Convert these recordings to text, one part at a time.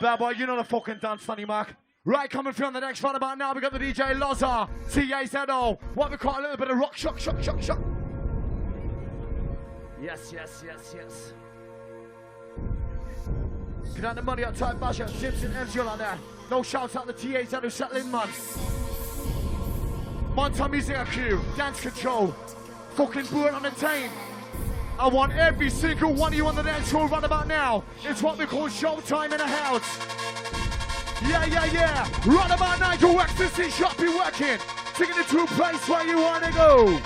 Bad boy, you know the fucking dance, Sonny Mark. Right, coming through on the next round about now, we got the DJ Lazer, TAZO. What we call a little bit of rock, shock. Yes. Get out the money outside, Basher, Simpson, Ezreal on there. No shouts out the TAZO settling, man. Monta music cue, dance control. Fucking board on the team. I want every single one of you on the dance floor right about now. It's what we call showtime in the house. Yeah. Right about now, your ecstasy shot be working. Taking it to a place where you want to go.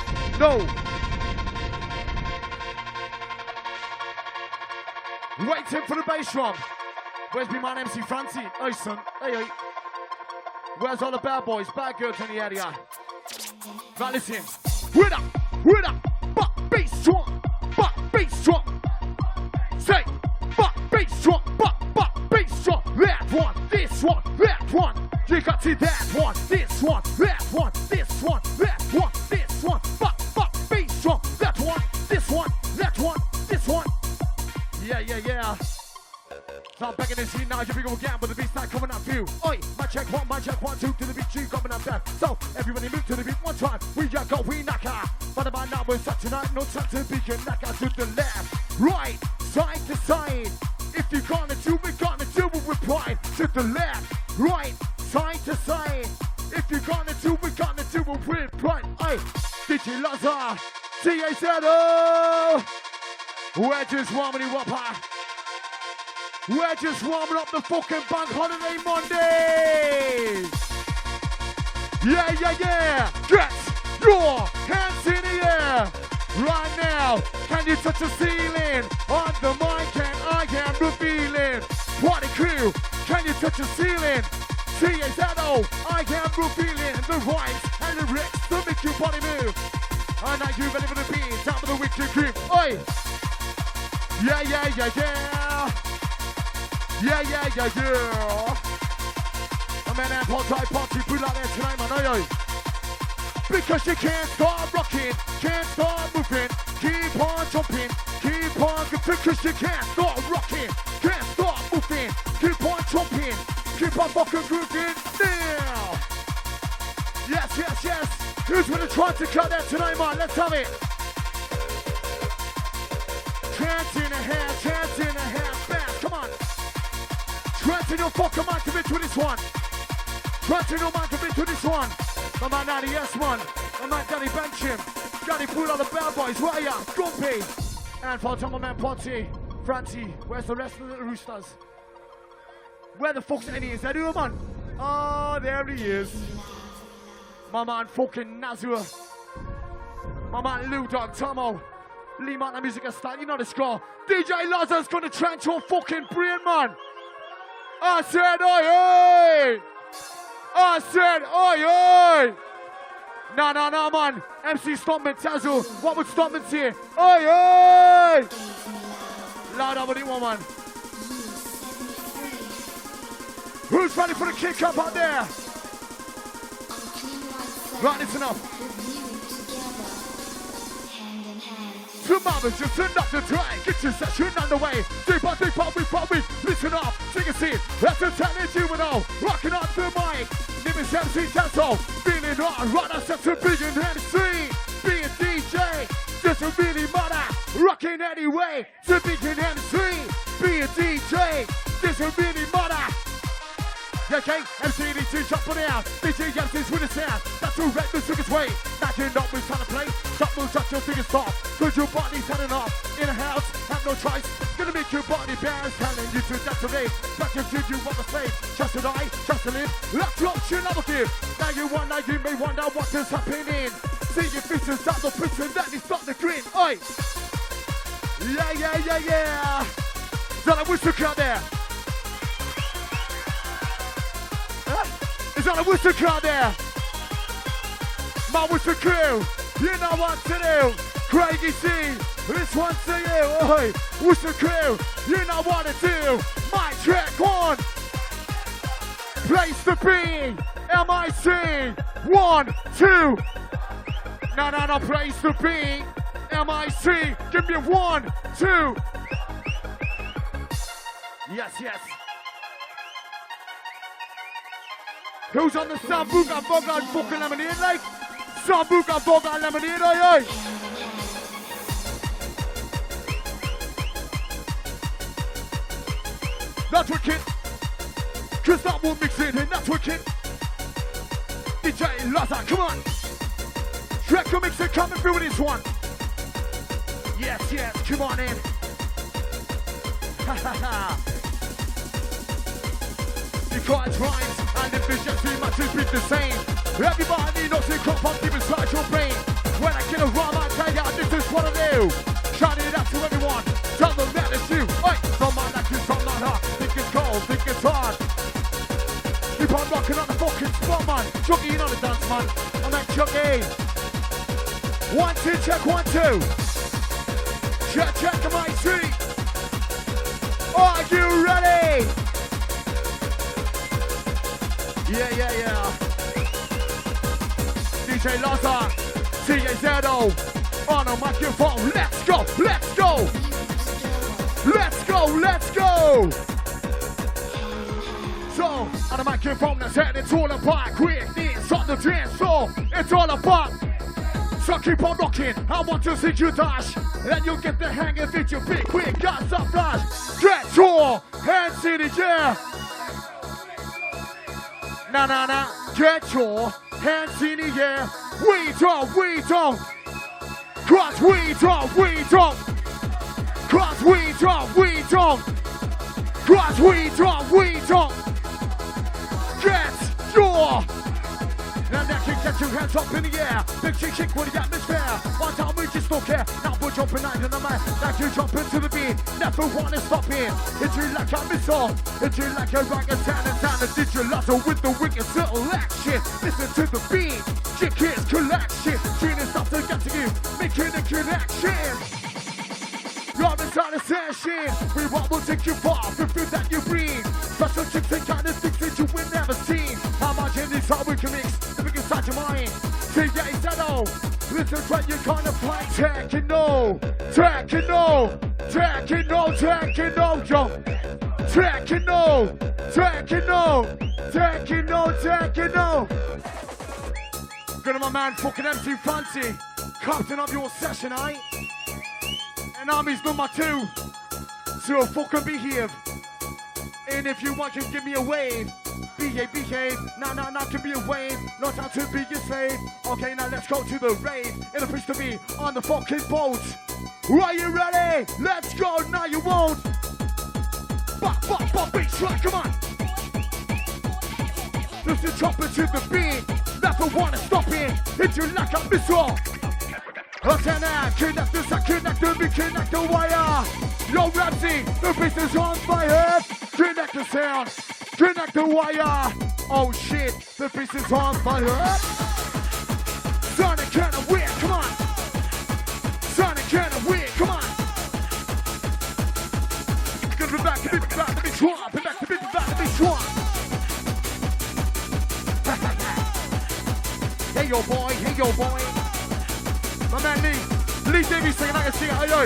Waiting for the bass drum. Where's me man MC Fancy? Hey son, hey. Where's all the bad boys, bad girls in the area? Right, listen. Winner. Bass drum. Say, bass drum. That one. You got to that one. Bass drum. That one. Yeah. So I'm back in the scene now, you're going again with the beat start coming up for you. Oi, my check one, two, to the beat, two coming up there. So, everybody move to the beat one time, we knock out. But about now, we're stuck tonight, no time to be your knocker to the left. Right, side to side. If you're gonna do, we're gonna do it with pride. To the left, right, side to side. If you're gonna do, we're gonna do it with pride. Oi, DJ Lazer, TAZO. We're just warming you up, huh? We're just warming up the fucking bank holiday Mondays! Yeah! Get your hands in the air! Right now, can you touch the ceiling? On the mic and I am revealing. Party crew, can you touch the ceiling? TAZO, I am revealing the rhymes and the lyrics to make your body move. And now you're ready for the beat, time for the wicked crew. Oi! Yeah! Yeah. My man and Potzi put like that tonight, man. Aye. Because you can't stop rocking, can't stop moving, keep on jumping, keep on. Because you can't stop rocking, can't stop moving, keep on jumping, keep on fucking grooving now. Yes. Who's gonna try to cut that tonight, man? Let's have it. Chance in a half, fast. Come on. Trance in your fucking mind to be to this one. Trance in your mind to be to this one. My man Arnie, yes man. My man Danny bench him. Danny Poole on the bad boys, right here. Gompie. And for Tomo, my man Potzi, Francie. Where's the rest of the roosters? Where the fuck's Eddie? Is that you, man? Oh, there he is. My man fucking Nazwa. My man Lou Dog, Tomo. Lean out the music and start. You know the score. DJ Lazer's gonna trance your fucking brain, man. I said, oi! Nah, man. MC Stompman, Tazo. What would Stompman say? Oi! Louder with it, one, man. Who's ready for the kick up out there? Right, listen up. Tomorrow's just another track. Get your session underway. Deep on, listen up, sing a seat. That's a talent juvenile. Rocking up the mic. Name is MC Tattoo. Feeling hot, right up to being an MC. Being DJ doesn't really matter. Rocking anyway to being an MC. Being DJ doesn't really matter. Okay, MC needs to jump on out. DJ MC's with the sound. That's all right, the sickest way. Now you know we're trying to play. Stop, moves up your fingers stop. Cause your body's turning off. In a house, have no choice. Gonna make your body bounce. Telling you to dance to live. Back to you want to say. Trust to die, trust to live. Love to option, never give. Now you may wonder what is happening. See your fistons out the prison. That is not the green. Oi! Yeah. Not a whistle crowd there. It's not a whistle crowd there. My whistle crew, you know what to do. Craigie C, this one's to you. Oi, whistle crew, you know what to do. My track one, place to be. MIC, 1, 2. No, place to be. MIC, give me 1, 2. Yes. Who's on the Sambuca Boga fucking lemonade like? Sambuca Boga lemonade, aye aye! That's wicked, cause that won't mix it in, that's wicked. DJ Lazer, come on. Dreco mix it coming through with this one. Yes, yes, come on in. Ha ha ha. You can't rhyme and the vision too much is big the same. Everybody knows it come from deep inside your brain. When I kill a rhyme, I tell ya, this is what I do. Shouting it out to everyone, tell them that it's you. Hey, don't mind that you from not hot. Think it's hard. Keep on rocking on the fucking spot, man. Chucky in on the dance, man. I'm at Chucky. 1, 2, check 1, 2. Check the mic, see. Are you ready? Yeah. DJ Lotter, TJ Zero, on a microphone. Let's go, let's go, let's go, let's go. So, and I came from the set, it's all about greatness on the dance floor, it's all about. So keep on rocking, I want to see you dash, and you'll get the hang of it, you big quick, got some flash. Get your hands in the air. Nah, get your hands in the air. We don't. Cross, we don't. Cross, we don't. Cross, we don't. Get your... Now that kick, get your hands up in the air. Big shake with the atmosphere. One time we just don't care. Now we're jumping out in the man. Like you jump into the beat. Never wanna stop it. It's you like a missile. It's you like a rocket down and did you lotto with the wicked little action. Listen to the beat. Chick kids collection. Tuning stuff to get to you. Making a connection. You're inside a session. We want will take you far. The food that you breathe. Special tricks and kind of things that you will never see. Imagine this how we can mix the biggest side of mine. TJ Zero. Listen when you kind of play. Techno. Good on my man fucking MC Fancy. Captain of your session, aye? And Army's number 2, so fucking behave. And if you want, you give me a wave. Behave. Nah, give me a wave. Not how to be your slave. Okay, now let's go to the rave. It'll push to be on the fucking boat. Are you ready? Let's go. Now you won't. Bop, beat track, come on. Lift the chopper to the beat. Never wanna stop it. Hit you like a missile. Antenna, connect the sack, connect the wire. Yo, Ramsey, the beat is on fire. Connect the sound, connect the wire. Oh shit, the beat is on fire. Sonic kind of weird, come on. Sonic kind of weird, come on. Gonna be back, be back. Hey yo boy. My man Lee Davies singing like a singer, ayo!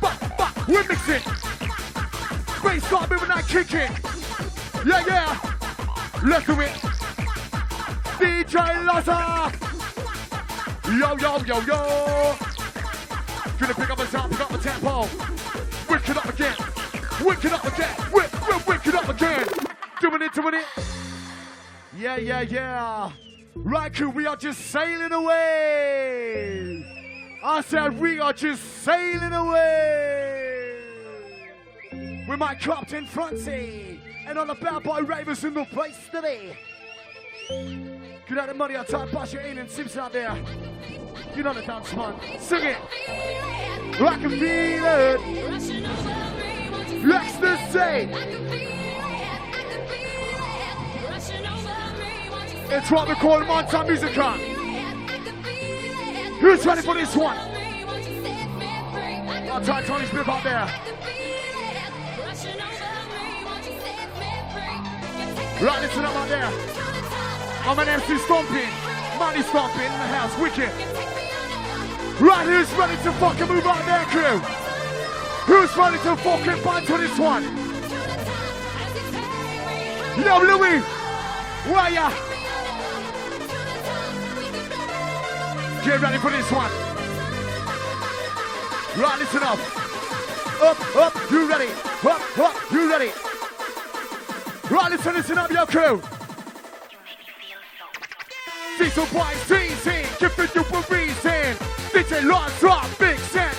But, we're mixing! Bass start moving like kicking! Yeah! Let's do it! DJ Lazer! Yo! Gonna pick up the tempo! Wicked up again! Wicked up again! Doing it! Yeah! Right, cause we are just sailing away. I said we are just sailing away. With my Captain Francie and all the bad boy ravers in the place today. Get out the money, I'll type Basha in and Simpson out there. You know the dance, man. Sing it. I can feel it. Let's just say. It's what we call Monster Music Club. Who's ready for this one? I'll try Tony's bit out there. Right, listen up out there. I'm an MC stomping. Money stomping in the house, wicked. Right, who's ready to fucking move out there, crew? Who's ready to fucking fight to this one? Love Louis. Why ya? Get ready for this one. Right, listen up. Up, up, you ready? Up, up, you ready? Right, listen up, your crew. 6.3, keep it you for reason. DJ Lotter, big set,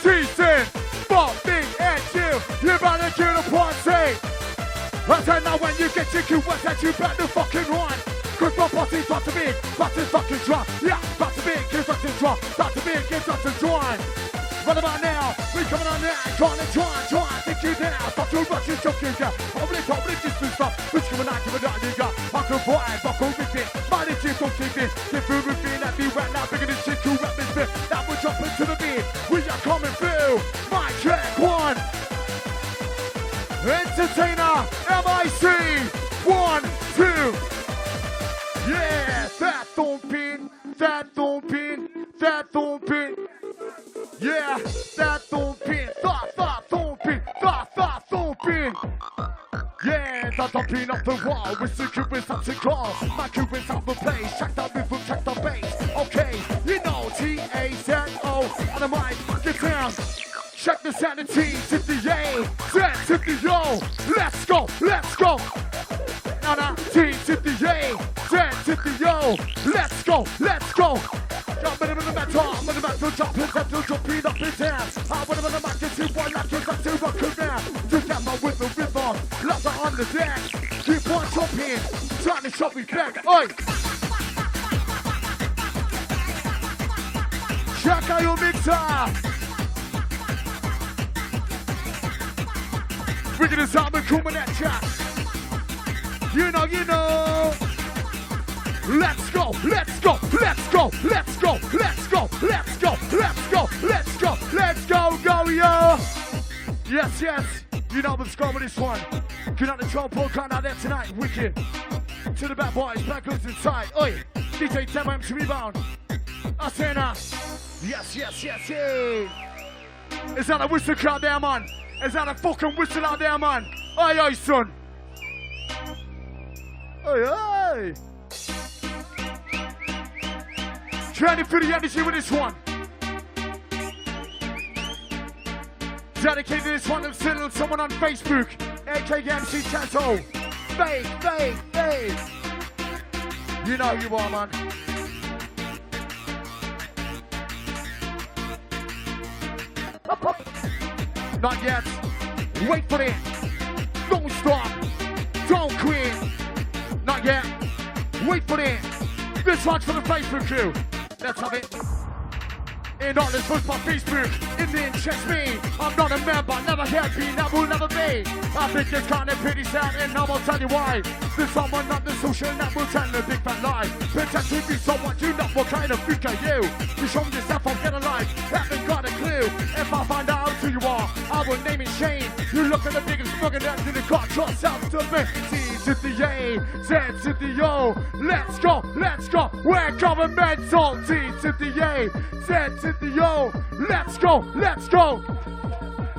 season. Bumping at you, you're about to kill the Potzi. I don't know when you get your cue, what's that you better fucking run. Quick my Potzi's about to big, about to fucking drop. Yeah, about to big, get fucking drop, about to big, get fucking drop. What about now? We coming on now, trying, think you down. Fuck your rushes, jump you down. Probably just do stuff, which coming out, give a dot, you got. Buckle for and buckle with it. Mind it, you don't keep it. The food will be that be right now, bigger than shit, you rap this bit. Now we're jumping to the beat, we are coming through. My track one. Entertainer, MIC, 1, 2. Yeah, that don't pin. Yeah, that don't pin. Yeah, that don't pin up the wall. With the Cubans up to class. My Cubans up the place. Check that rhythm, check the bass. Okay, you know, TAZO. On the mic, get down. Check the sanity, tip the A, Z, tip the O. Let's go. Nana, T, tip the A, Z, tip the O. Let's go. I'm on the back to jump in, back to jumping up and down. I want to the back to see why I can back to rock around. Just get my with the rhythm, lots are on the deck. Keep on jumping, trying to shove me back. Oi! Check out your mixer. Bringing this out and coming at ya. You know. Let's go, yo! Yes, you know what's going with this one. Get out the trombone, kind out there tonight, wicked. To the bad boys, black goes inside, oi! DJ Tomo, MC Rebound. Asena! Yes! Is that a whistle crowd there, man? Is that a fucking whistle out there, man? Oi, son! Oi! Trying to feel the energy with this one. Dedicated this one to someone on Facebook, aka MC Chanzo. Fake. You know who you are, man. Up. Not yet. Wait for it. Don't stop. Don't quit. Not yet. Wait for it. This one's for the Facebook crew. Let's have it. In all this was my Facebook, it didn't check me. I'm not a member, never had been, that will never be. I think it's kind of pretty sad, and I will tell you why. There's someone on the social that will tell the big fat lie. Pretend to be someone you know what kind of freak are you. You show me yourself, I'll get a life, haven't got a clue. If I find out who you are, I will name it Shane. You look at the biggest fucking ass in the car, yourself to me. T to the A, Z to the O. Let's go. We're governmental. T to the A, Z. Yo, let's go.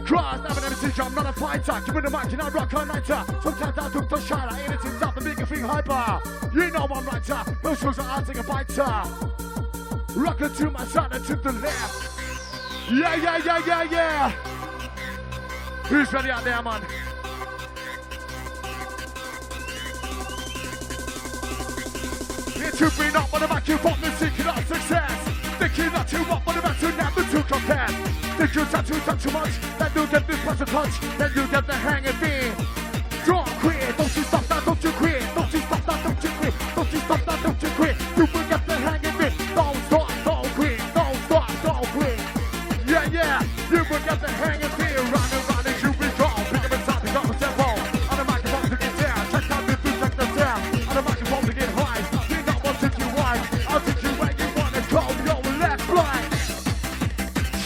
Cross, I'm an MC, I'm not a fighter. Give me the mic and I rock all nighter. Sometimes I took the shot, I edit it up and make a thing hyper. You know I'm writer, those shows are acting a biter. Rocker to my side and to the left. Yeah. Who's ready out there, man? It should be not one of my cue pop music, not success. Thinking that you want what about to never to compare. Think you tattoo too much, then you get this person punch, then you get the hang of me. Don't quit, don't you stop that, don't you quit. You will get the hang of it. Don't quit. Yeah, you will get the hang of it. Round and you will go. Pick up inside, pick up a step on. On the microphone to get down, check out the food, check them down. On the microphone to get high, you know what to do, why? I'll take you where you wanna go.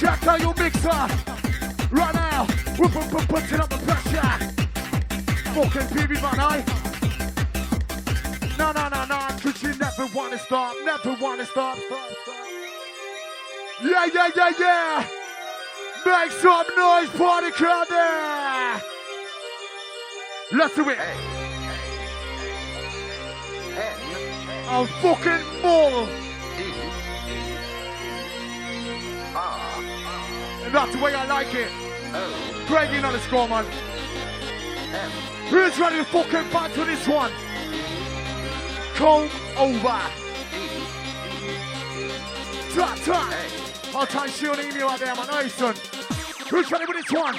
Check out your mixer, right now, we're putting up the pressure. Fucking PV man, eh? No, cause you never wanna stop. Yeah. Make some noise, party crowd there. Let's do it. Hey. I'm fucking full. And that's the way I like it. Craigie, you know the score, man. Who's ready to fucking back to this one? Comb over. Tap, tap. I'll try and shoot an email out there, man. Nice son. Who's ready with this one?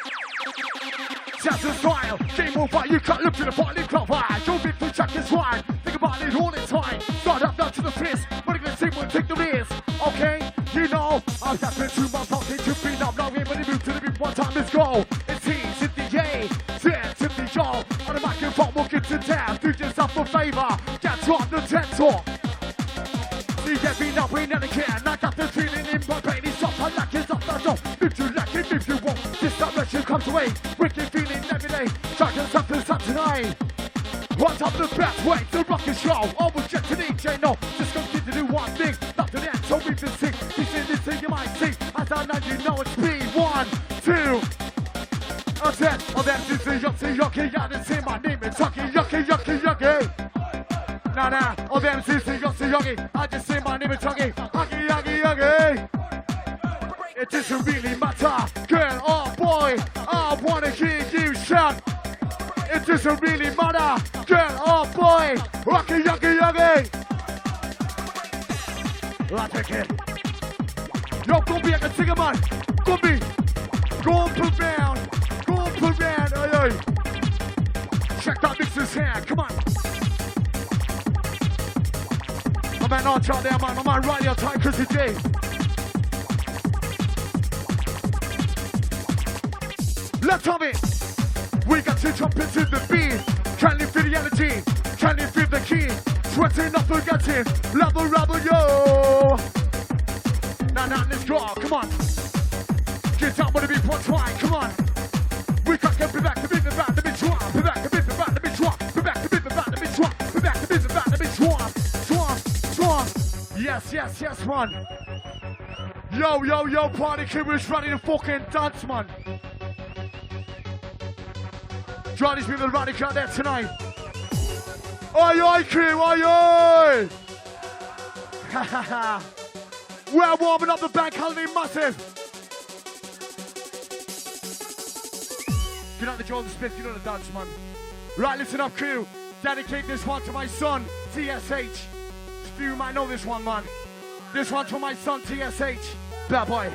That's the style. Game over. You can't look to the bottom. You can't ride. Don't be for check this wine. Think about it all the time. Start up down to the fist. But if the team will take the risk. Okay? You know, I've stepped into my pocket to be up. Now everybody move to the beat one time. Let's go. It's T's in the A. T's in the jaw. On the back and front, walking to death. Do yourself a favor. Get on the tentor. You get beat up, we never care. I got the feeling in my brain. It's up. I like it's up. I know. If you like it, if you want. This direction comes away. Wicked feeling every day. Dragons up and up tonight. What's up the best way to rock and show? All will get to DJ. No, just gonna need to do one thing. Not to the end, so we can see. You see this thing, you might see. As I know, you know it's me. 1, 2. I'm dead. I'm dead. This is yucky, yucky. I didn't say my name. It's yucky, yucky, yucky, yucky. Nah. All them MCs yucky, yucky. I just say my name. It's yucky, yucky, yucky, yucky. It doesn't really matter, girl or boy. I wanna hear you shout. It doesn't really matter, girl or boy. Yucky, yucky, yucky. I take it. Yo, Gompie, I can sing it, man. Gompie, go on, put down. Go on, put down. Aye, aye. Check that mixer's hand. Come on. My man Arch out there, man. My man Riley, I'll tie Chrissy J. Let's have it. We got to jump into the beat. Can you feel the energy? Can you feel the key? Sweating up and getting. Level, level, yo. Now, let's go, come on. Get down with the beat one time, come on. We can't get back to beat the back, the bitch swamp. Be back to beat the back, the bitch swamp. Be back to beat the back, the bitch swamp. Be back to beat the back, the bitch swamp. Swamp. Yes, man. Yo, party kid, we're just ready to fucking dance, man. Johnny's been the radical out there tonight. Oi, crew, oi. Ha ha ha. We're warming up the bank holiday massive. Good night to Jordan Smith, you know the dance, man. Right, listen up, crew. Dedicate this one to my son, CSH. You might know this one, man. This one's for my son, TSH. Bad boy.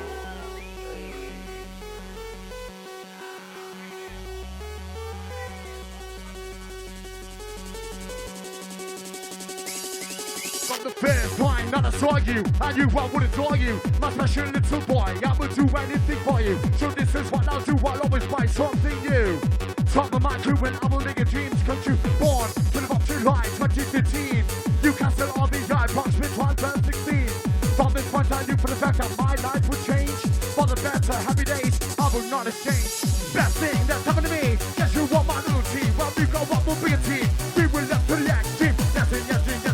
Got the first time that I saw you, and you I would adore you. My special little boy, I would do anything for you. So this is what I'll do, I'll always buy something new. Top of my crew and I will make your dreams come true. Born, 25 July, 2015. You castle on the iPods with 1 verse 16. From this point I knew for the fact that my life would change. For the better, happy days, I will not exchange. Best thing that's happened to me, guess you want my little team. Well, you got what will be a team. We will let the next team. Yes,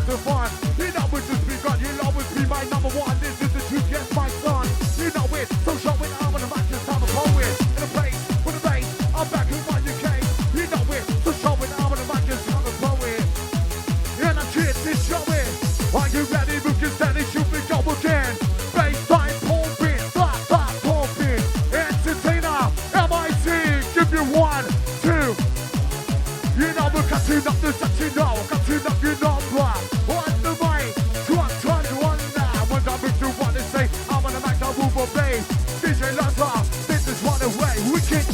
the fun. You know it's just begun, you'll always be my number one. This is the truth, yes, my son. You know it, so show it, I'm on the mic, just have a poet. In a place, with a bass, I'm back in my UK. You know it, so show it, I'm on the mic, just have a poet. And I kid, this show it. Are you ready, move your standing, shoot me, go again. Bass time, pumping, flat, flat, pumping. Entertainer, MIT, give you 1, 2. You know we got to knock this out, you know. Got to knock you know. DJ Lotter, this is one away, wicked.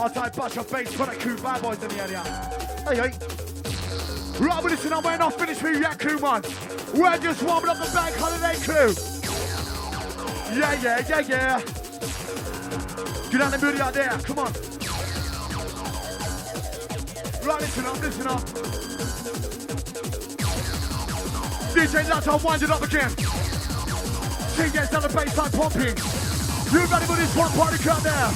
I'll type bunch of bass for the crew bad boys in the area. Hey. Right, well listen, I'm way not finished with that crew, man. We're just warming up the bank holiday crew. Yeah. Get out the booty out there, come on. Right, listen up. DJ Lotter, wind it up again. She gets down the baseline pumping. You ready for this one party cut there?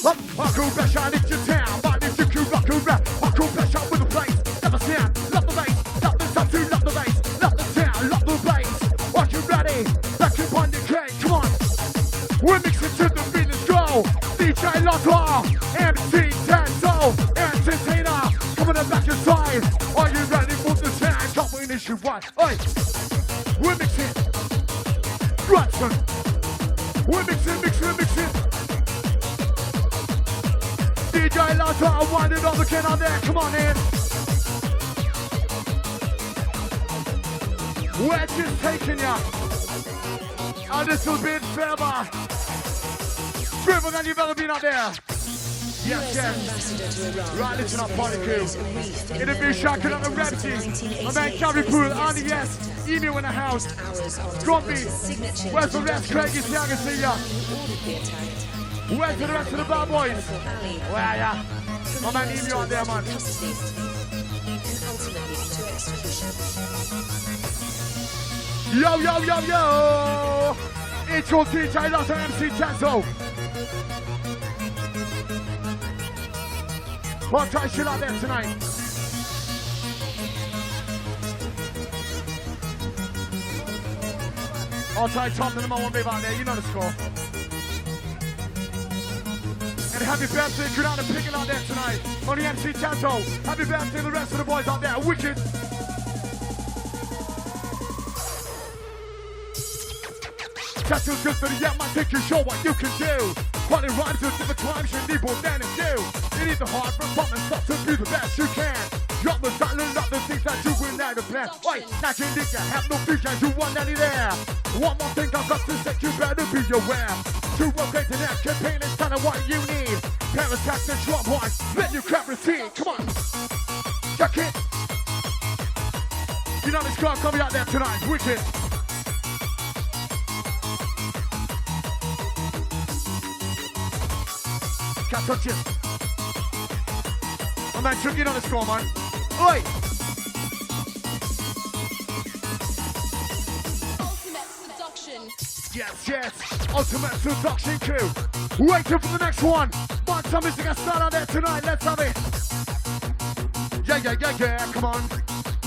Up, I go bash out into town. But if you can rock and rap, I go bash out with the place. Never stand, love the bass, love the tattoo, love the bass, love the town, love the on, oi! We're mixing. Right, son. We're mixing, mixing, mixing. DJ Lotter, I'm winding up again out there. Come on in. We're just taking ya a little bit further. Driven than you've ever been out there. Yes, yes. Right, listen up, party crew. In a big shack and on the Ramsey. My man Cavi Poole, Arnie, yes. Emu in the house. Gompie. Where's the rest? Craigie C, I can see ya. Where's the rest of the bad boys? Where are ya? My man Emu on there, man. Yo, yo, yo, yo! It's your DJ Lotter, MC Chanzo. I'll try shit out there tonight. I'll try Tom the number one babe out there, you know the score. And happy birthday, Granada picking out there tonight. On the MC Tattoo. Happy birthday to the rest of the boys out there. Wicked. Tattoo's good for the young man, take you show what you can do. Quality rhymes with different times, you need more than a do. You need the hard from pop and stuff to do the best you can. Drop the style and love the things that you will never plan. Oi, not you nigga, have no future, you want any there. One more thing I've got to say, you better be aware. To upgrade the next campaign and tell them what you need. Parents tax and drop one, let you crap routine, come on. Check it. You know this club coming out there tonight, wicked. Can't touch it. My man Tricky on the score, man. Oi! Ultimate Seduction. Yes, yes. Ultimate Seduction 2. Waiting for the next one. Mark Thomas is going to start out there tonight. Let's have it. Yeah, yeah, yeah, yeah. Come on.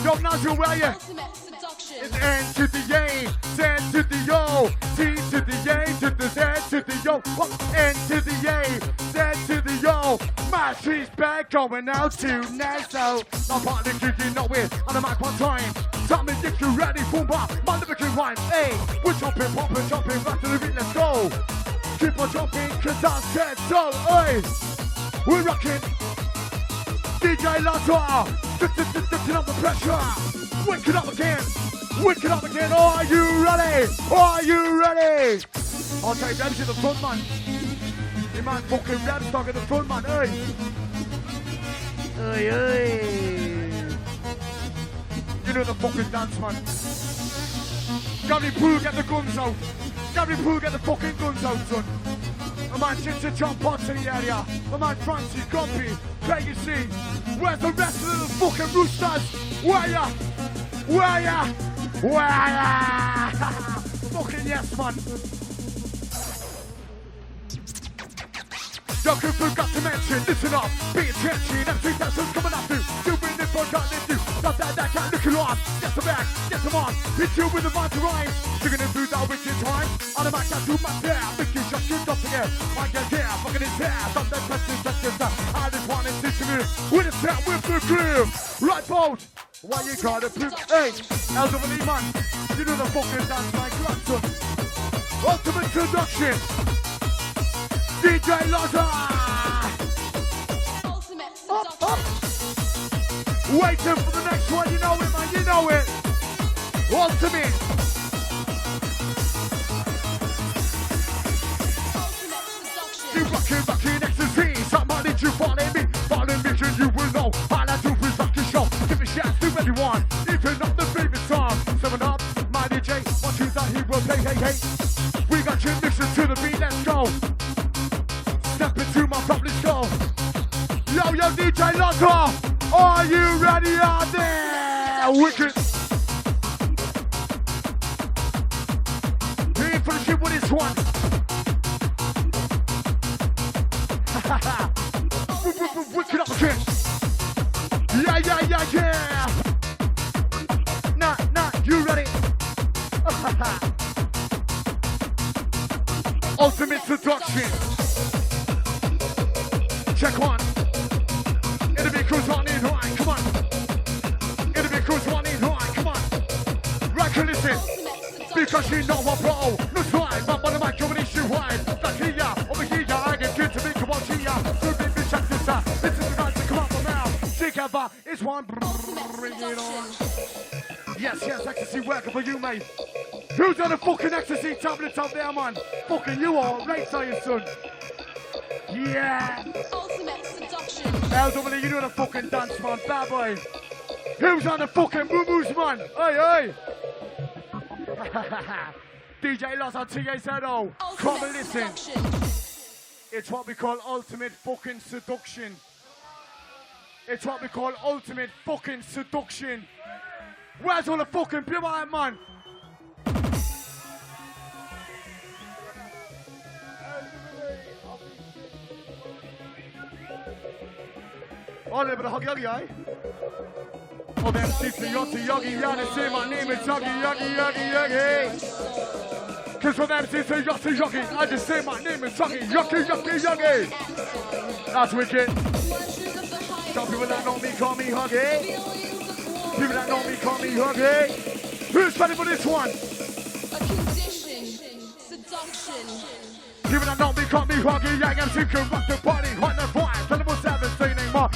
Yo, Nazwa, where are you? Ultimate Seduction. It's N to the A, Z to the O, T to the A, to the Z to the O, N to the A. To the yo, my she's back going out to Nazo. I'm part of the you not with, on the mic one time. Tell me if you're ready for what, my lyrical rhyme. Hey, we're jumping, popping, jumping, back to the beat, let's go. Keep on jumping, cause I'm dead, so, hey. We're rocking. DJ Lotter, lifting up the pressure. Wake it up again, wake it up again. Are you ready? Are you ready? I'll take them to the front, man. Man, fucking rap stuck in the front, man, oi! Oi, oi! You know the fucking dance, man. Cavi Poole, get the guns out. Cavi Poole, get the fucking guns out, son. My man Jitsa jump Potzi in the area. My man Francie, Gompie, Craigie C. Where's the rest of the fucking roosters? Where ya? Where ya? Where ya? Fucking yes, man. Yo, who forgot to mention, listen up, be attention, MC Tattoo's coming up you. Stupid info can't lift you, not that that can't look you on. Get the back, get them on, hit you with a mind to rhyme. You're gonna do that with your time, on the back that do my dare. Make you shut your dump again, I get there, fucking it's there. Stop that pressing, that's just that, I just want to see to move. With a tap, with the groove, right bolt. Why you gotta poop, hey, elderly man. You know the fucking dance like grandson. Ultimate Seduction. DJ Lotter! Ultimate Seduction. Up, up. Waiting for the next one, you know it, man, you know it! Ultimate! You rockin', rockin' ecstasy, somebody to follow me, and you will know how I do is rock your show, give a shout to anyone, even up the favorite song, 7 Up, my DJ, what you thought he will play, hey, hey, we got you mixing to the beat, let's go! Yo, yo, DJ Lotter, are you ready out there? Wicked. Here for the ship with this one. Wicked up again. Yeah, yeah, yeah, yeah. Nah, you ready? Ultimate Seduction. Check one. It'll be cruise one in high, come on. It'll be cruise one in high, come on. because you know I blow. No time, my body might come and issue wine. Back here, over here, I get good to make you watch here. So big bitch, check this out. This is the guy to come out my mouth. Together, it's one. Bring it on. Yes, yes, ecstasy working for you, mate. You done a fucking ecstasy tablet up there, man. Fucking you all right, are you, son? Yeah. Ultimate Seduction. LW, you doing a fucking dance, man. Bad boy. Who's on the fucking boo-boos, man? Oi, oi. DJ Lotter, TAZO. Come and listen. Seduction. It's what we call ultimate fucking seduction. It's what we call ultimate fucking seduction. Where's all the fucking people at, man? All over the huggy huggy, eh? Oh, them seats are yachty yuggy, yeah, they say my name is Yuggy, Yuggy, Yuggy, Yuggy. Cause when them seats are yachty yuggy, I just say my name is Yuggy, Yucky, Yucky, Yuggy. That's wicked. Some people that know me call me Huggy. People that know me call me Huggy. Who's ready for this one? A condition, seduction. People that know me call me Huggy, yeah, I'm sick of rock the party, hot the vibe, tell them what's happening, say no more.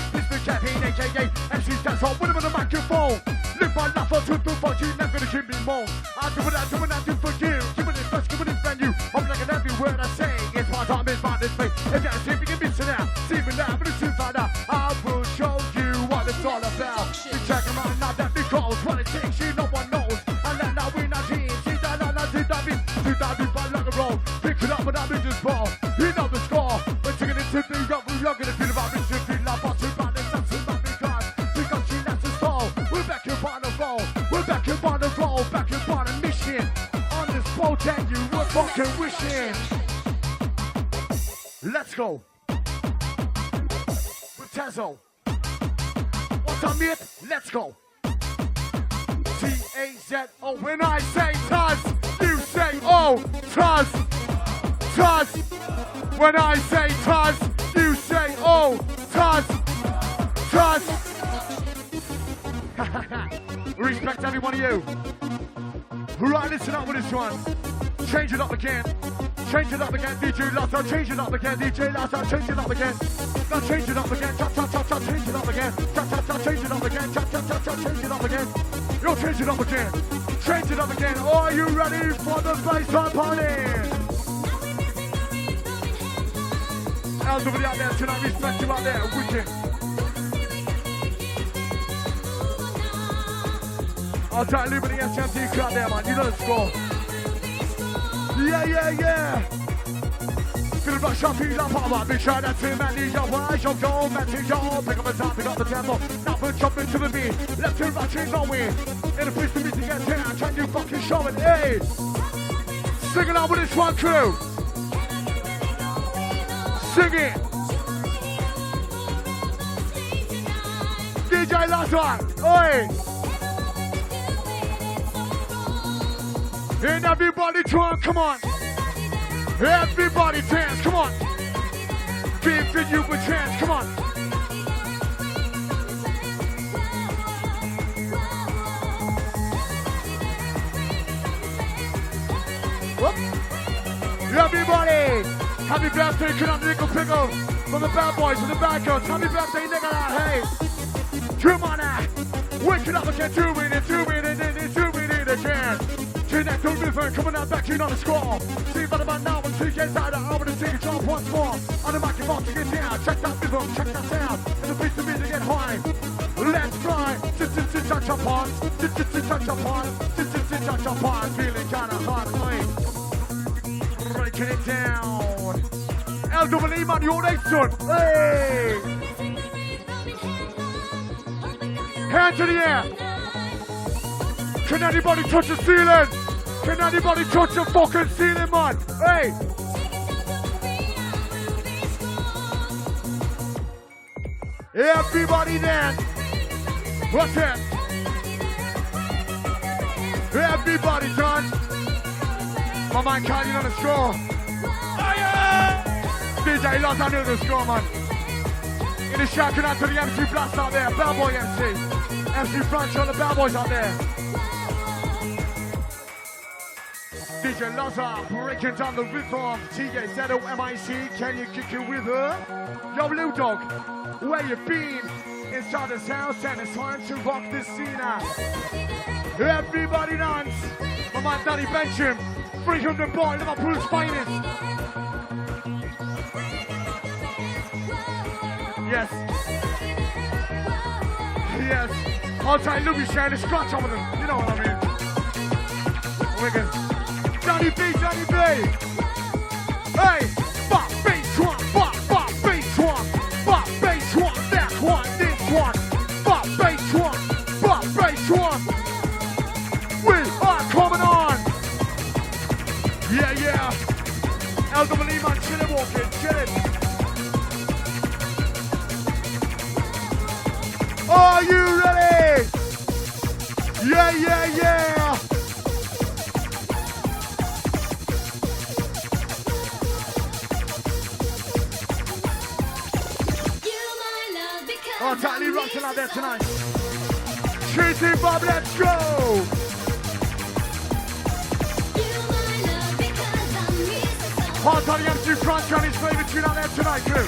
AKA MC Kenzo, whatever the microphone. Live my life on 224, you're never gonna give me more. I do what I do and I do for you. Give it in first, give it in venue. I'm like an every word I say. It's my time, it's my display. If you don't see me, give me to now. See me now, but it's too far now. I will show you what it's all about. You check them out now, that because what it takes, you no one knows. And then now we're not here. See that, now that's it, that means. Do that, we fight like a roll. Pick it up and I'm just ball. You know the score. We're taking it to New York, we're not gonna feel about me. Fucking wishing. Let's go. With TAZO. What's up, mate? Let's go. TAZO. When I say Taz, you say oh. Taz. Taz. When I say Taz, you say oh. Taz. Taz. Respect every one of you. Right, listen up with this one. Change it up again. Change it up again, DJ Lotter. Change it up again, DJ Lotter. Change it up again. Now change it up again. Cha cha cha cha. Change it up again. Cha cha cha. Change it up again. Cha cha cha cha. Change it up again. Yo, change it up again. Change it up again. Are you ready for the baseline party? Everybody out there tonight, respect you out there. Wicked. I'll try to leave with the SMT crowd there, man. You know the score. Yeah, yeah, yeah. Feel like shopping up, I'll be trying to see man, your wife, your doll, man, your pick up a time, pick up the tempo. Now we're jumping to the beat. Left and right, change on we. In a place to meet to get down, can you fucking show it, hey? Sing it out with this one crew. Sing it. DJ Lazar, oi. And everybody drum, come on. Everybody dance, come on. Giving you a chance, come on. Whoop. Everybody, happy birthday, Granada, Nickel Pickle. From the bad boys, from the bad girls, happy birthday, nigga, hey. Come on now. Wake it up again, do it again. Two neck, two different, coming out back, you know the score. See by the man now, and TJ's out of the city job once more. On the microphone to get down, check that rhythm, check that sound. And the beat to me to get high. Let's try, touch up on, touch up on, touch up on. Feeling kinda hard, mate. Breaking it down. LWE man, you're next son. Hey! Hand to the air. Can anybody touch the ceiling? Can anybody touch the fucking ceiling, man? Hey! Everybody dance! What's it? Everybody dance! My man counting on the score. Oh, yeah! DJ Lotter knew the score, man. In the shouting out to the MC Blast out there, bad boy MC. MC Fancy, all the bad boys out there. DJ Lotter, breaking down the rhythm. TJ Zero, MIC, can you kick it with her? Yo, Lou Dog, where you been? Inside this house, and it's time to rock this scene now. Everybody dance. My man Danny Bencham, 300 boy, Liverpool's finest. Yes. Yes. I'll try Louis sharing a scratch over them. You know what I mean? Wiggins. Johnny B, Johnny B. Hey, bop, bass one, bop, bop, bass one, bop, bass one, that one, this one, bop, bass one, bop, bass one. We are coming on. Yeah, yeah. Elderly man, chillin' walking, chillin'. Are you ready? Yeah, yeah, yeah. Tightly rocking out there tonight. Cheesy Bob, let's go. Hard on the MC Francie on his favorite tune out there tonight, too.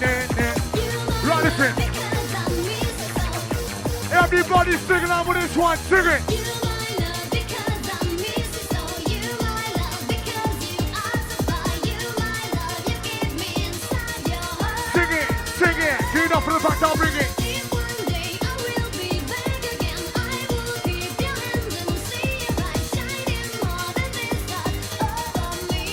Nah. Right, listen. Everybody singing along with this one, sing it. For the fact I'll bring it. If one day I will be back again, I will keep you in the sea by shining more than this light over me.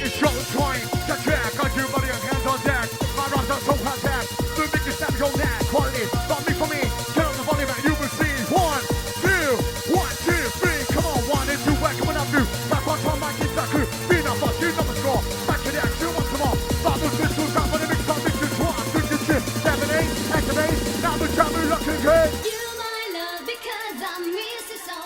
It's your time to check. Got your body and hands on deck. My rounds are so fantastic. The biggest step your neck. Quality, not me for me. Turn on the volume and you will see. 1, 2, 1, 2, 3. Come on, 1 and 2. Where coming up to? Back on time, back in that crew. Be not fast, you never score. Back in the action. You, my love, because I miss you so.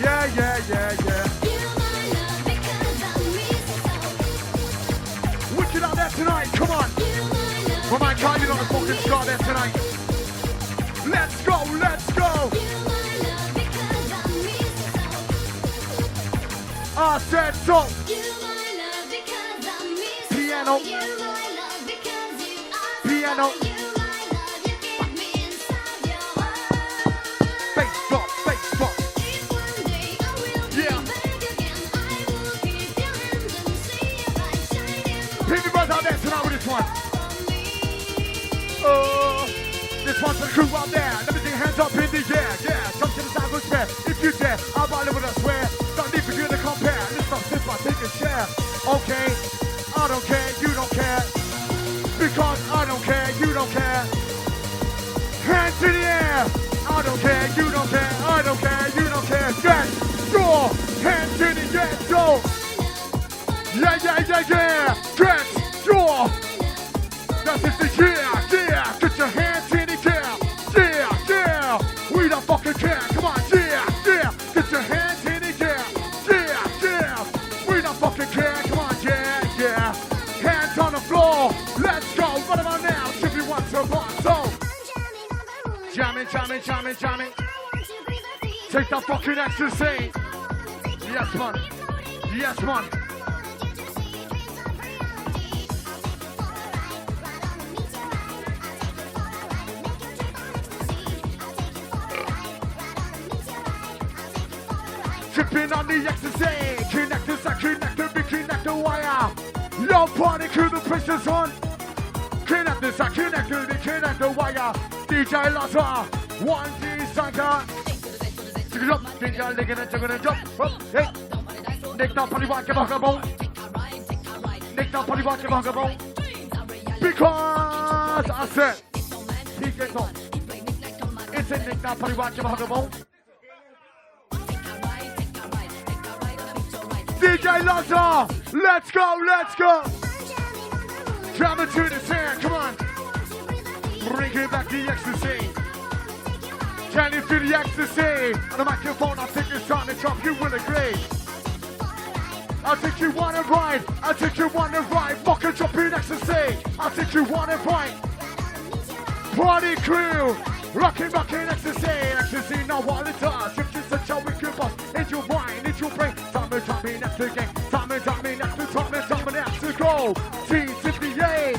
Yeah, yeah, yeah, yeah. You, my love, because I miss you so. Wicked out there tonight, come on. You, my God, you're not a fucking star there tonight. Let's go, let's go. You, my love, because I miss you so. I said so. You, my love, because I miss you so. Piano. Piano. You, my love, you get me inside your heart. Bass drop, bass drop. If one day I will be back again, I will keep you in the sea by shining. PV Buzz out there tonight with this one. Oh, this one's for the crew out there. Let me see hands up in the air. Yeah, something inside looks fair. If you dare, I'll buy it with a swear. Don't need for you to compare. This stuff, this one, take a share. Okay, I don't care, you don't care. Because I don't care, you don't care. Hands in the air. I don't care, you don't care. I don't care, you don't care. Get door. Hands in the air. Door. Yeah, yeah, yeah, yeah. Get door. That's it. Yeah, yeah. Get your hands in the air. Yeah, yeah. We don't fucking care. Come on. Yeah, yeah. Get your hands in the air. Yeah, yeah. We don't fucking care. Come on. Yeah, yeah. Hands on the floor. Let's go, what am I now? Give me 1, 2, 1, so jamming, jamming, jamming, jamming. Take that fucking ecstasy. Yes, man. Yes, man. Tripping on the ecstasy. Connected, I connected, we connect the wire. Yo, party crew, the pressure's on. Connect this, I connect to the connect the wire. DJ Lotter, 1G Sanka. Stick it up, DJ Liggin' and Tiggin' and Jump. Hey, Nick down, party back, give a bone. Nick down, party back, give a bone. Because I said, he gets on. It's a Nick down, party back, give a bone. DJ Lotter, let's go, let's go. Jam it to the sand, come on. Bring it back the ecstasy. Jam it to the ecstasy. On the microphone, I think it's time to jump, you will agree. I think you want it right. I think you want it right. Fucking drop in ecstasy. I think you want it right. Party crew. Rockin' ecstasy. Ecstasy, know what it does. If it's a show, we can bust. It's your mind, it's your brain. Time and time in after game. Time and time in after time and time and after go. T-C-P-A.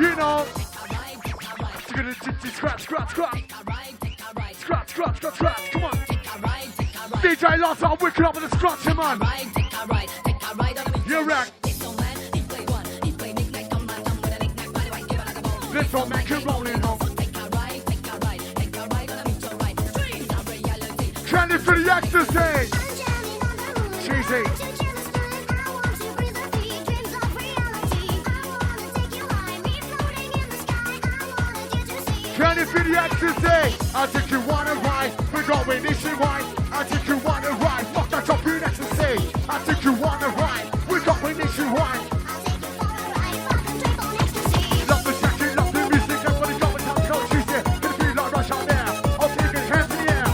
You know. Scrap, scrap, scrap. Scrap, scrap, scrap, scrap. Come on. DJ Lotter, I'm waking up with a scratch, man. You're right. This one man keep rolling on. Can you feel the ecstasy? Cheesy. Can you feel the ecstasy? I think you wanna ride. We're going nationwide. I think you wanna ride, fuck that up in ecstasy. I think you wanna ride, we got an issue right. I think you wanna ride, fucking drink on ecstasy. Love the jacket, love the music, everybody got it, I'm going to it. Gonna be like rush out there. I'll take your hands in the air,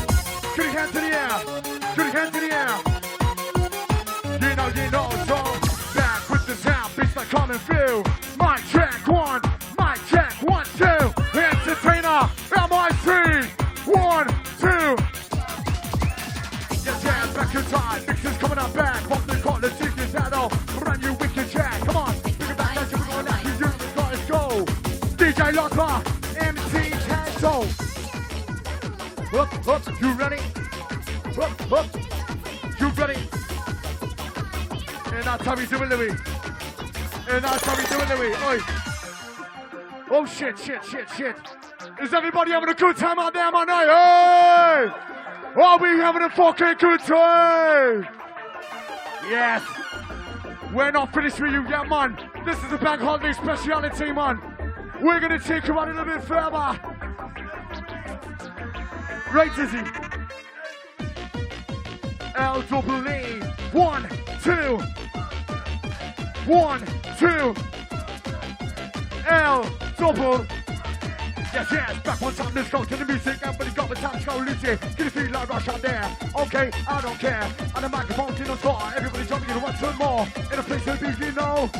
get your hands in the air, get your hands in the air. You know, so back with the sound, bitch, like coming through. Mic check, one, two. The entertainer, MIC, one, two. Back in time, mixers coming up back. What they got, let's see this out of. Brand new wicked jack, come on. Bring it back, let's go. Let's go. DJ Locker, MC Chanzo. Look, look, you ready? Look, look, you ready? And that's how we do it, Louis. And that's how we do it, Louis. Oi. Oh, shit, shit, shit, shit. Is everybody having a good time out there, my night? Hey! Are we having a fucking good time? Yes. We're not finished with you yet, man. This is the bank holiday speciality, man. We're gonna take you out a little bit further. Right, Dizzy. L-double-E. One, two. One, two. L-double. Yes, yes, back one time, let's go to the music. Everybody got the time to go, Lucy. Get a feel like rush out there. Okay, I don't care. And the microphone didn't score. Everybody's jumping in one more. In a place to be, you know.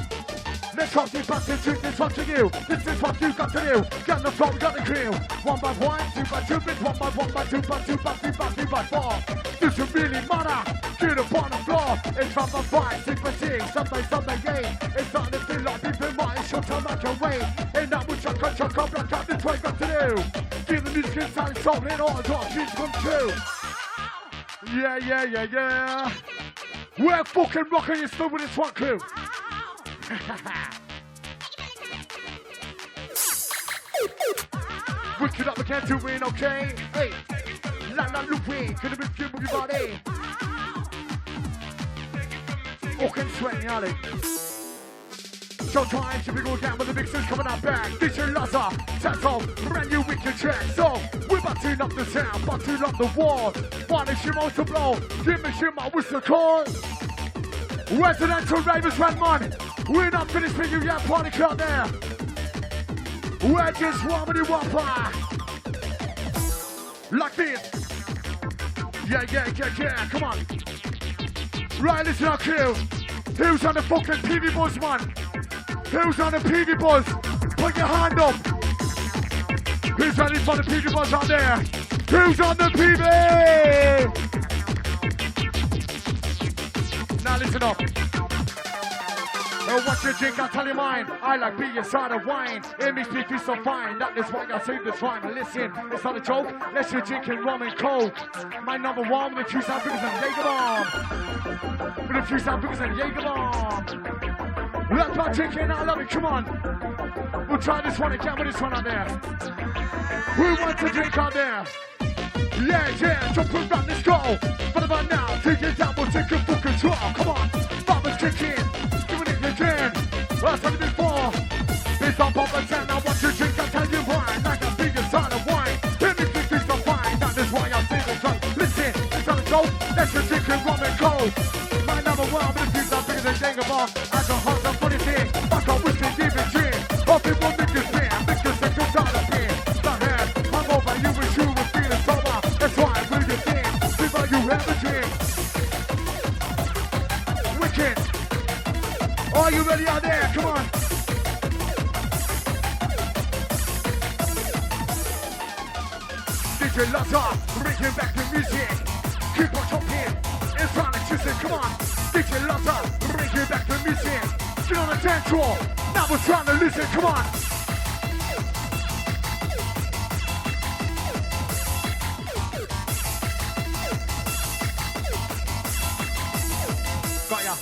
Let's cross this back to this one to you. This is what you got to do. Get on the floor, we got the crew. One by one, two by two, bitch. One by two, by two, by three, by three, by four. Doesn't really matter. Get up on the floor. It's from the five, 6 by 6, Sunday, game. It's starting to feel like people might shut them out your way. And that which I can chuck up, like that's what you got to do. Give the music inside, soul in all your dreams come true. Yeah, yeah, yeah, yeah. We're fucking rocking it slow with this one crew. Wicked up again to win, okay? Hey, Lala Louis, gonna be good with your body. Fucking sweating, Ali. Showtime, should we go down with the mixers coming up back? DJ Lazer, Tazo, brand new wicked track. So, we're butting up the town, butting up the wall. One is Shimo to blow, Jimmy Shimo, what's the call? Residential ravers, Red Man. We're not finished with you yet, party crowd there. We're just warming you up, like this. Yeah, yeah, yeah, yeah, come on. Right, listen up, crew. Who's on the fucking PV Buzz, man? Who's on the PV Buzz? Put your hand up. Who's on the PV Buzz out there? Who's on the PV? Now listen up. Oh, what you drink, I'll tell you mine. I like beer, cider, wine. It makes me feel so fine. That is why I save the time. Listen, it's not a joke. Let's you drinking rum and coke. My number one with a few sound figures and Jagerbomb. With a few sound figures and Jagerbomb. That's my drinking, I love it, come on. We'll try this one again with this one out there. Who wants to drink out there? Yeah, yeah, jump around this goal. But about now, take it down, we'll take a full control. Come on, Bob's kicking. I've said it before. It's on pop and sand. I want you to drink. I tell you why. Like a big inside of wine. It makes me feel so fine. That is why I feel the drunk. Listen, it's not a joke. Let's just drink and rum and cold. My number one, I'm gonna feel that bigger than Dagobah. I can hunt some funny things. I can wish me give and drink. Hope it won't make this beer. Make this a good side of beer. My head, I'm over. You wish you were feeling sober. That's why I do your thing. Before you have a drink. Which it. Are you ready out there? Come on. DJ Lotter, bringing back the music. Keep on talking. It's time to choose it. Come on. DJ Lotter, bringing back the music. Get on the dance floor. Now we're trying to listen. Come on. Got ya.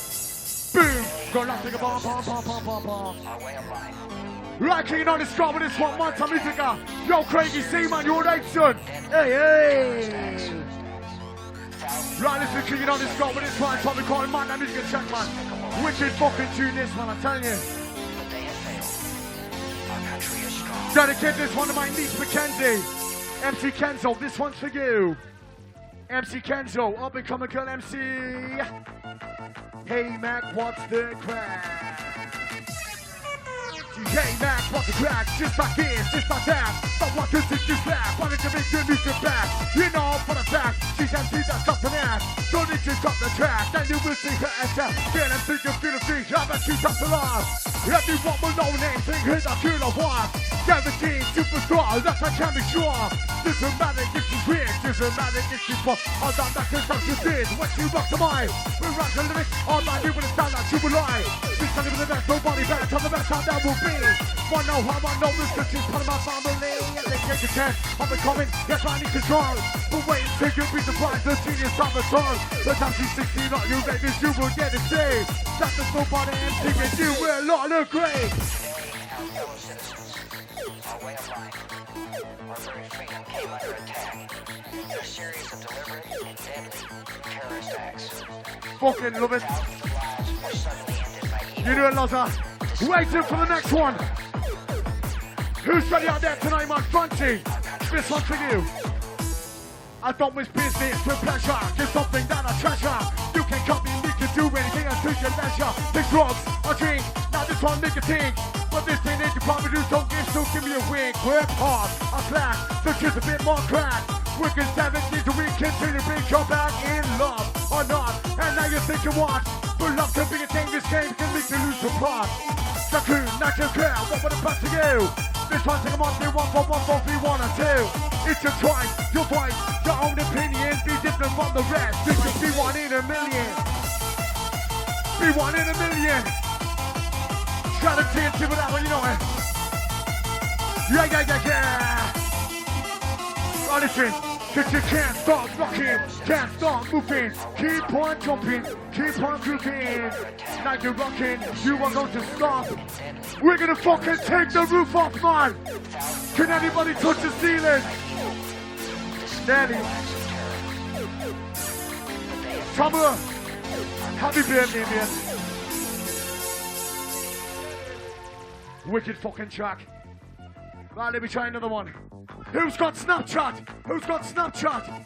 Boom. Got nothing about right, kicking on the start with this one. One time, Ithaca. Yo, Craigie C, man, you're late, son. Hey, hey. Right, listen, kicking on the start with this one. Time we call him, man. That music check, man. Wicked fucking tune this one, I'm telling you. The day has failed. Our country is strong. Dedicate this one to my niece McKenzie. MC Kenzo, this one's for you. MC Kenzo, up and coming girl MC. Hey Mac, what's the crack? Hey Mac, what's the crack? Just like this, just like that. But what does it just laugh? Why don't you make the music back? You know, for the fact, she's MC that's up an ass. Don't need to drop the track, then you will see her attack. Feel and think you feel the thing, I bet she's up to last. Everyone will know name, think who's a killer wife. Guaranteed superstar, that's I can be sure. Doesn't matter if she's weird, doesn't matter if she's what. All that matters that she did, when she rocked the mic. We rock the lyrics, all that you will stand that you will lie. She's standing with the best, nobody better tell the best how that will be. One know how I know this, cause she's part of my family. And they take a test, I'm becoming, yes I need control. But wait until you'll be surprised, the genius of the song. The time she's 16, not you babies, you will get it saved. That's the scope of the MC and you will not look great. Our way of life, our very freedom came under attack in a series of deliberate and deadly terrorist acts. Fucking love it. You do it, Lotta. Waiting for the next one. Who's ready out there tonight, Mark Francie? This one's for you. I don't wish business with pleasure. It's something that I treasure. You can cut me, we can do anything until your leisure. Take drugs, I drink, now this one nicotine. But this ain't it, you probably do, don't give, so give me a wink. Work hard, I slack, so just a bit more crack. Wicked 70s, we continue to reach your back in love or not. And now you think you want, but love can be a dangerous game, can make you lose your plot. The coon, not your care, what would it pass to you? This one's like a monthly 1, 4, 1, 4, 3, 1, and 2. It's your choice, your voice, your own opinion. Be different from the rest. This is be one in a million. Be one in a million. Try to dance it without one, you know it. Yeah, yeah, yeah, yeah. Right, listen, cause you can't stop rocking, can't stop moving. Keep on jumping, keep on grooving. Now you're rocking, you are going to stop. We're gonna fucking take the roof off, man. Can anybody touch the ceiling? Danny, Tomo, happy birthday, man. Wicked fucking track. Right, let me try another one. Who's got Snapchat? Who's got Snapchat?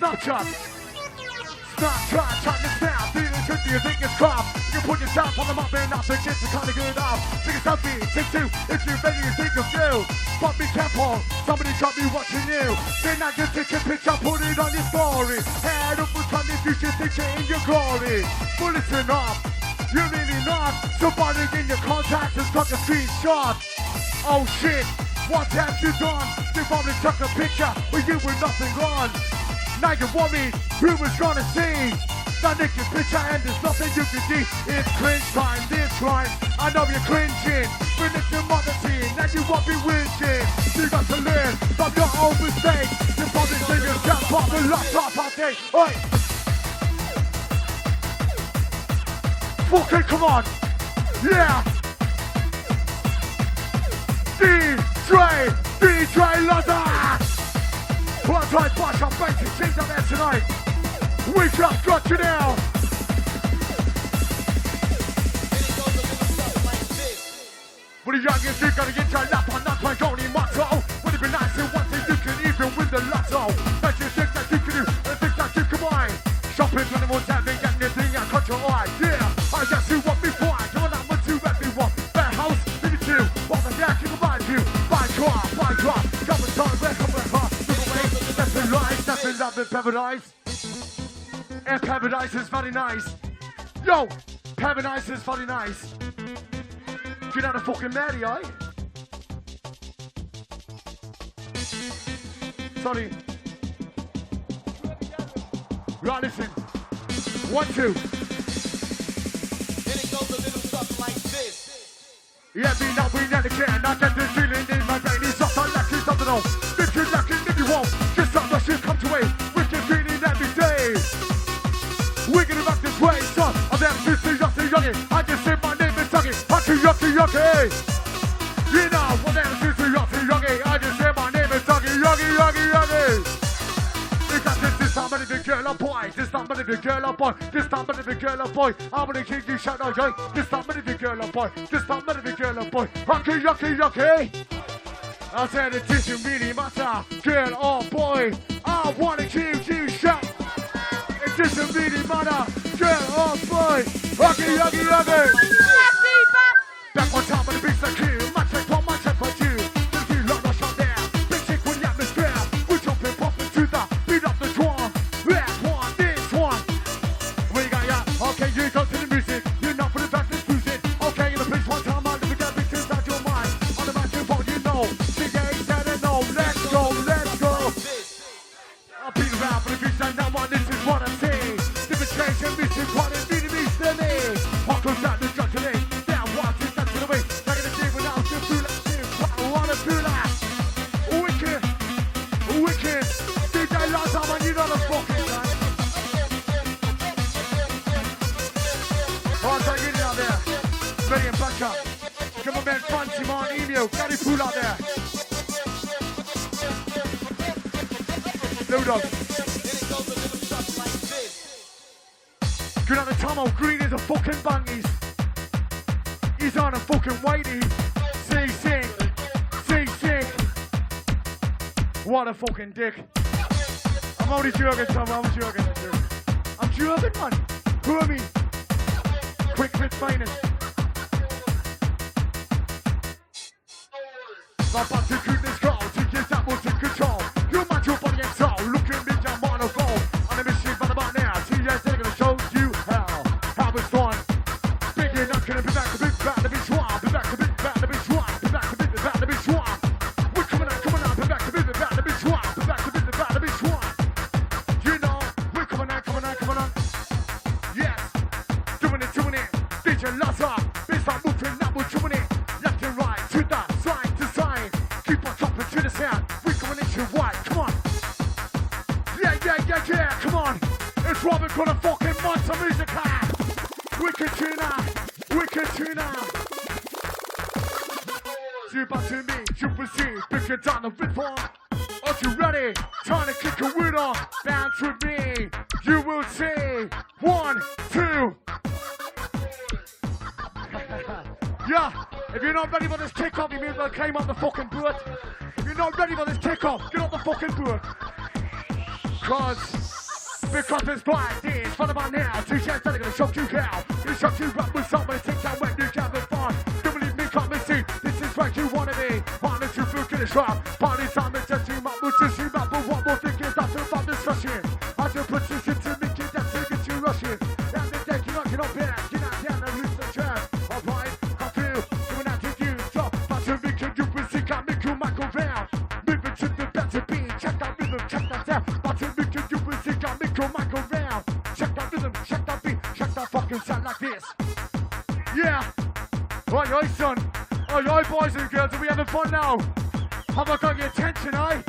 Snapchat. Snapchat, trying to snap. Do you think it's crap? You put yourself on the map and that's a kid's to kind of good up. Take a selfie, take two. If you're ready, you think of you. But be careful, somebody can't be watching you. Then I just take a picture, put it on your story. Head up with time if you should think it in your glory. But listen up, you're really not. Somebody in your contacts has got a screenshot. Oh shit, what have you done? You probably took a picture, but you were nothing on. Now you're worried, who was gonna see? That naked picture and there's nothing you can see. It's cringe time, this time I know you're cringing, but it's your mother scene and you won't be whinging. You got to learn from your own mistakes. You probably see yourself on the laptop, I think. Oi! Fucking come on! Yeah! DJ Lotter! That's right, Bosh, I'm basing things on there tonight. We just got you now. When the youngest, you gotta get your lap on, that's my only motto. Would it be nice if one day you can even win the lotto? That you think that you can do, and think that you can buy. Shopping when it was having anything, I caught your eye. Yeah, I just do what before I know that one to everyone. That house, you can do, what the heck you can buy you. Buy car, double time, back up, look away. That's the life, that's the love in paradise. And paradise is very nice. Yo, paradise is funny nice. You're not a fucking Mary, eh? Sorry. Right, listen. 1, 2. Then it goes a little something like this. Yeah, me now we never can. I get this feeling in my brain. It's not like it's something else. If you like it, if you won't. Just like the shit comes away. We can feel it every day. We're gonna rock this way, son. I'm that Mr. Yucky Yucky. I just said my name is Yucky. Yucky Yucky Yucky. You know, I'm that Mr. Yucky Yucky. I just said my name is Yucky Yucky Yucky Yucky. This time I'm gonna be girl or boy. This time I'm gonna be girl or boy. This time I'm gonna be girl or boy. I'm gonna kick you, shout out, joy. This time I'm gonna be girl or boy. This time I'm gonna be girl or boy. Yucky, yucky, yucky. I said it doesn't really matter, girl or boy. I wanna kick you, shout. It doesn't really matter, girl or boy. Yucky, yucky, yucky. Back one time on the big like you. Match like one, match like what you. Cavi Poole out there. Lou Dog. Granada Tomo, green is a fucking bungies. He's on a fucking whitey. See sick. See sick. What a fucking dick. I'm only joking, Tomo. I'm joking. I'm joking, man. Who am I? Quick fit finest. I'm about to keep this girl, she gets that much in control. You mind your body and soul, look at me, I'm on a goal. I'm a machine, but about now, TJ's they're gonna show you how it's fun. Big enough, gonna be back a bit, back to be swamp, be back a bit, back to be swamp, be back a bit, back to be swamp. We're coming out, be back a bit, back to be swamp, be back a bit, back to be swamp. You know, we're coming out, coming out, coming out. Yes, doing it, doing it. DJ Lazer, bitch, I'm moving now, we're doing it. Left and right, to that side. Keep on top and to the sound. We're coming into white. Come on. Yeah, yeah, yeah, yeah. Come on. It's Robin for the fucking monster music class. Wicked tuna. Wicked tuna. Zoom back to me. You can see. Picking down the rip on. Are you ready? Trying to kick a winner. Bounce with me. You will see. 1, 2. Yeah. If you're not ready for this kickoff, you may as well climb up the fucking board. If you're not ready for this kickoff, get off the fucking board. Because it's black, it's fun about now. 2 chairs that are gonna shock you cow. You shock you up with somebody, take that wet, you jab and fun. Don't believe me, come and see, this is where you wanna be. Partners, you feel good as well. Party time, it's a team up, which is you up. But what more thinking, that's about discussion. I just put this into me, kid, that's taking to Russian. And the deck, you're not getting up here. Oi, son. Oi, boys and girls, are we having fun now? Have I got your attention, eh?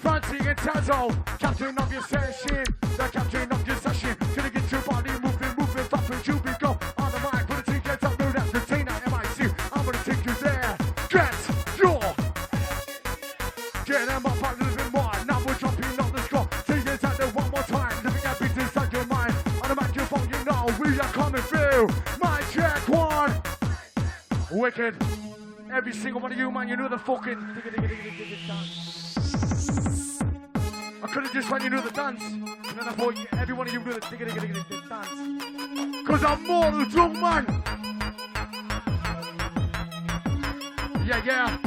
Francie and TAZO, captain of your session. The captain of your session. Gonna get your body moving, moving, popping, you be go. On the mic, when the team gets up, no, that's the team at MIC. I'm gonna take you there. Get them up a little bit more. Now we're dropping on the score. Take it out there one more time. Living at beat inside your mind. On the microphone, you know we are coming through. My check one. Wicked. Every single one of you, man, you knew the fucking... I could have just went, you knew the dance. And then I thought, every one of you knew the dance. Because I'm mortal drunk, man. Yeah, yeah.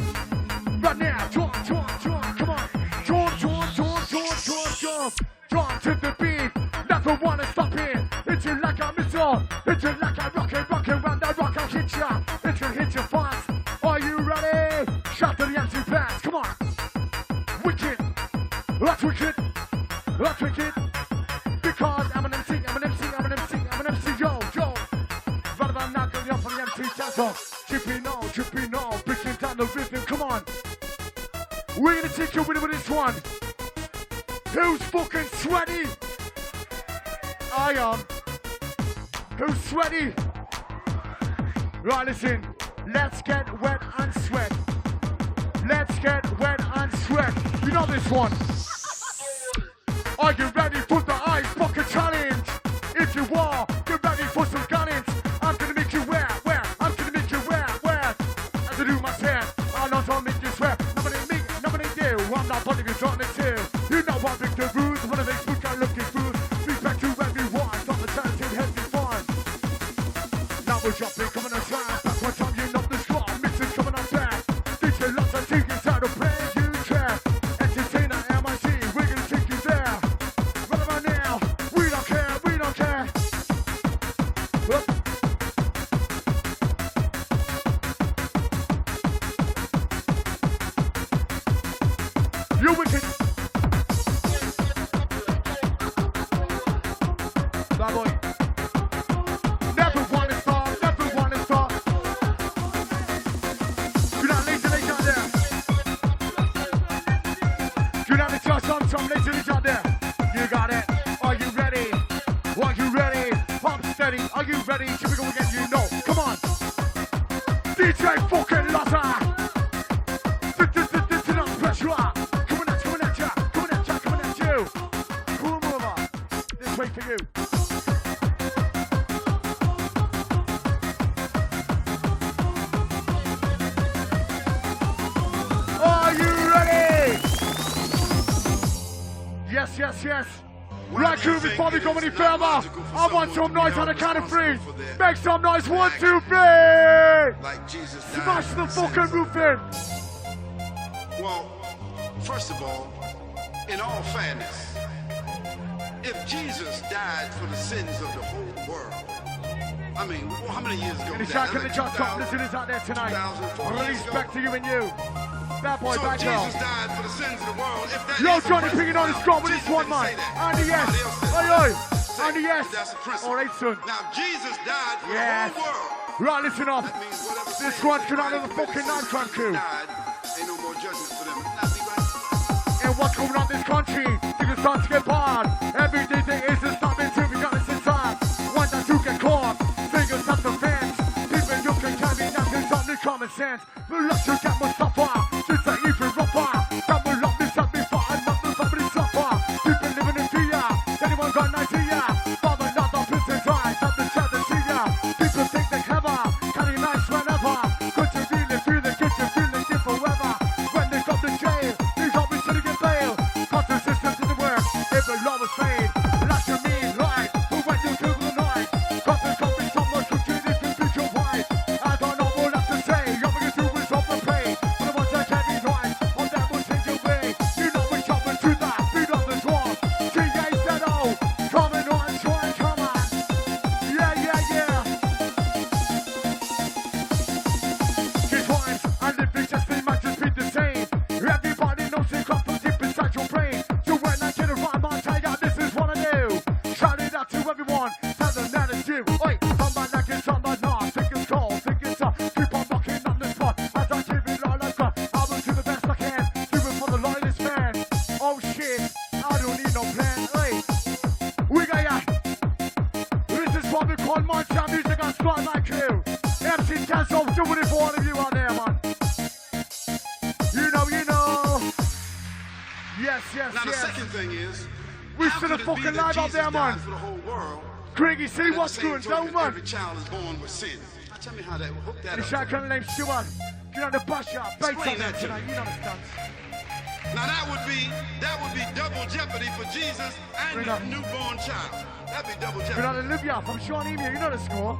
Right now, jump, jump, jump, come on. Jump, jump, jump, jump, jump, jump. Jump to the beat. Never want to stop here. Hit you like a missile. Go, dripping on, breaking down the rhythm, come on. We're gonna take your winner with this one. Who's fucking sweaty? I am. Who's sweaty? Right, listen. Let's get wet and sweat. Let's get wet and sweat. You know this one. Are you ready for the ice bucket challenge? If you are, get ready for some gallons. I'm gonna make you wear. I'm gonna make you wear. I'm gonna do my hair. I'm not gonna make you sweat. Nobody make, nobody do. I'm not putting you on the tail. You know I make the rules. One of these boots I'm looking through. Be back to everyone. Stop the challenge and have me fun. Now we're dropping, coming on time. Back one time, you know the squad. Mixing coming on back. DJ Lotter taking out of play. I want some noise on the count of three. Make some noise. 1, 2, 3. Like Jesus smash the fucking roof in. Well, first of all, in all fairness, if Jesus died for the sins of the whole world, I mean, how many years ago? Any shot can adjust up. Listeners out there tonight. Release back to you and you. That boy, so back Jesus died for the sins of the world. If that yo, Johnny Pingin on his drum with this one, man. Andy, yes. Oi, oi. And yes, alright son. Now Jesus died for the whole world. Right, listen up. This one's Granada the fucking nine crown crew. Ain't no more judgment for them. And what's going on in this country? You can start to get barred. Every day there is a stop until we got this inside. One that you can call. Fingers up the fence. People you can carry now. There's only common sense. The luck you get must suffer. It's an even rougher. That will love this up before. I'm not the family suffer. People living in fear. Anyone got an idea? Craigie C, what's going down, man? Every child is born with sin. Now tell me how that will hook that up. Shotgun named Stuart. Get on the bus shop. Base on that tonight. You know the stunts. Now that would be double jeopardy for Jesus and the newborn child. That'd be double jeopardy. Get out of Libya from Sean Emu. You know the score.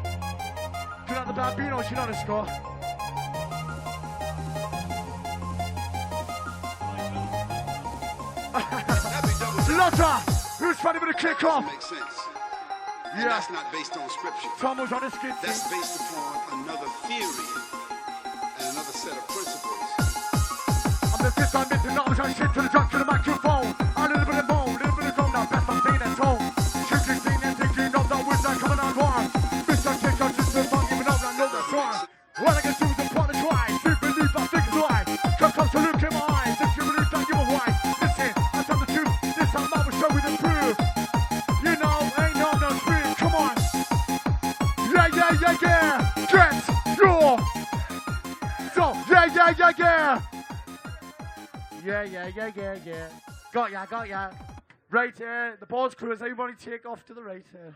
Get out of the Barbados. You know the score. Lotta. Who's ready for the kickoff? Makes sense. Yeah. That's not based on scripture. Tomo's on his skin. That's based upon another theory and another set of principles. I'm the fifth time into knowledge. I shit to the drunk to the microphone. A little bit of bone, little bit of gold. Now that's something that's home. Shooting, singing, thinking of the words that coming on one. Mr. Kick, I just the fun, even though I know that's wrong. yeah, yeah, yeah. Yeah, yeah, yeah, yeah, yeah. Got ya, got ya. Right here, the board's crew, is everybody take off to the right here.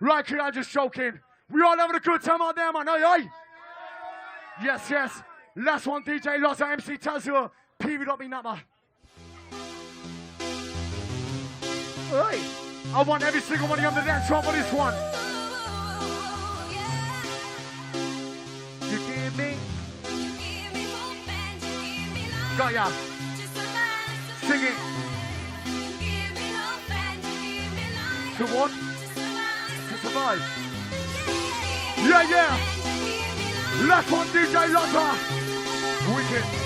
Right here, I'm just joking. We all having a good time out there, man, aye, aye? Yes, yes. Last one, DJ Lotter, MC Tattoo, PV Buzz, Napa. Hey, I want every single one of you on the dance floor for this one. You give me. Got ya. Sing it. To what? To survive. Yeah, yeah. Last one, DJ Lotter. Wicked.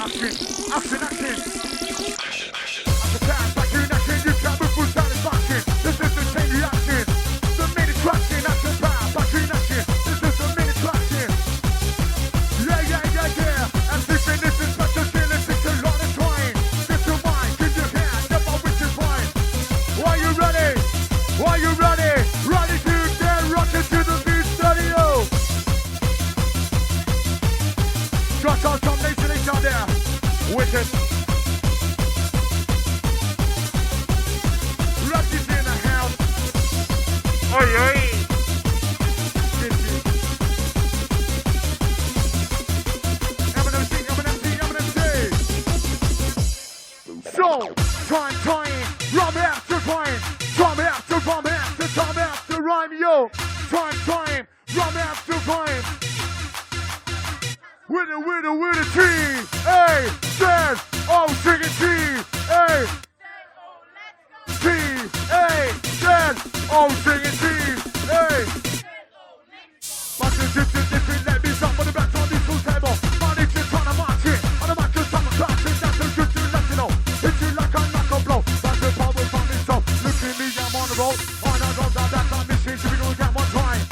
Action, action. Action, action. Action, action. You can't move full satisfaction. This is the same reaction. The minute traction. Action, power. Action, action. This is the minute traction. Yeah, yeah, yeah, yeah. And this and this is such a deal. It's just a lot of trying. This is mine. Keep your hand. Never with your mind. Are you ready? Are you ready? Ready to get rocket to the beat studio. Trust our combination is out there. Wicked. Rusty's in the house. Oi, oi. M&MC. So, time, rhyme after rhyme. Time after rhyme after time after rhyme, yo. Time, rhyme after rhyme. With a T, hey, says, oh, singing T, hey, T, hey, says, oh, singing T, hey. My this let me stop on the back on this full table. My name's just trying to march it, on the back of summer class, and that's a good to let you know. Hit you like a knock on blow, that's the power from this top. Look at me, I'm on the road, I know that's not missing, so we don't get one time.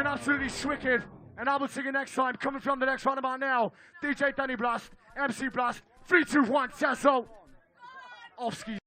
Absolutely swicked, and I will see you next time. Coming from the next round about now, DJ Danny Blast, MC Blast, 3, 2, 1, TAZO, Tassofsky.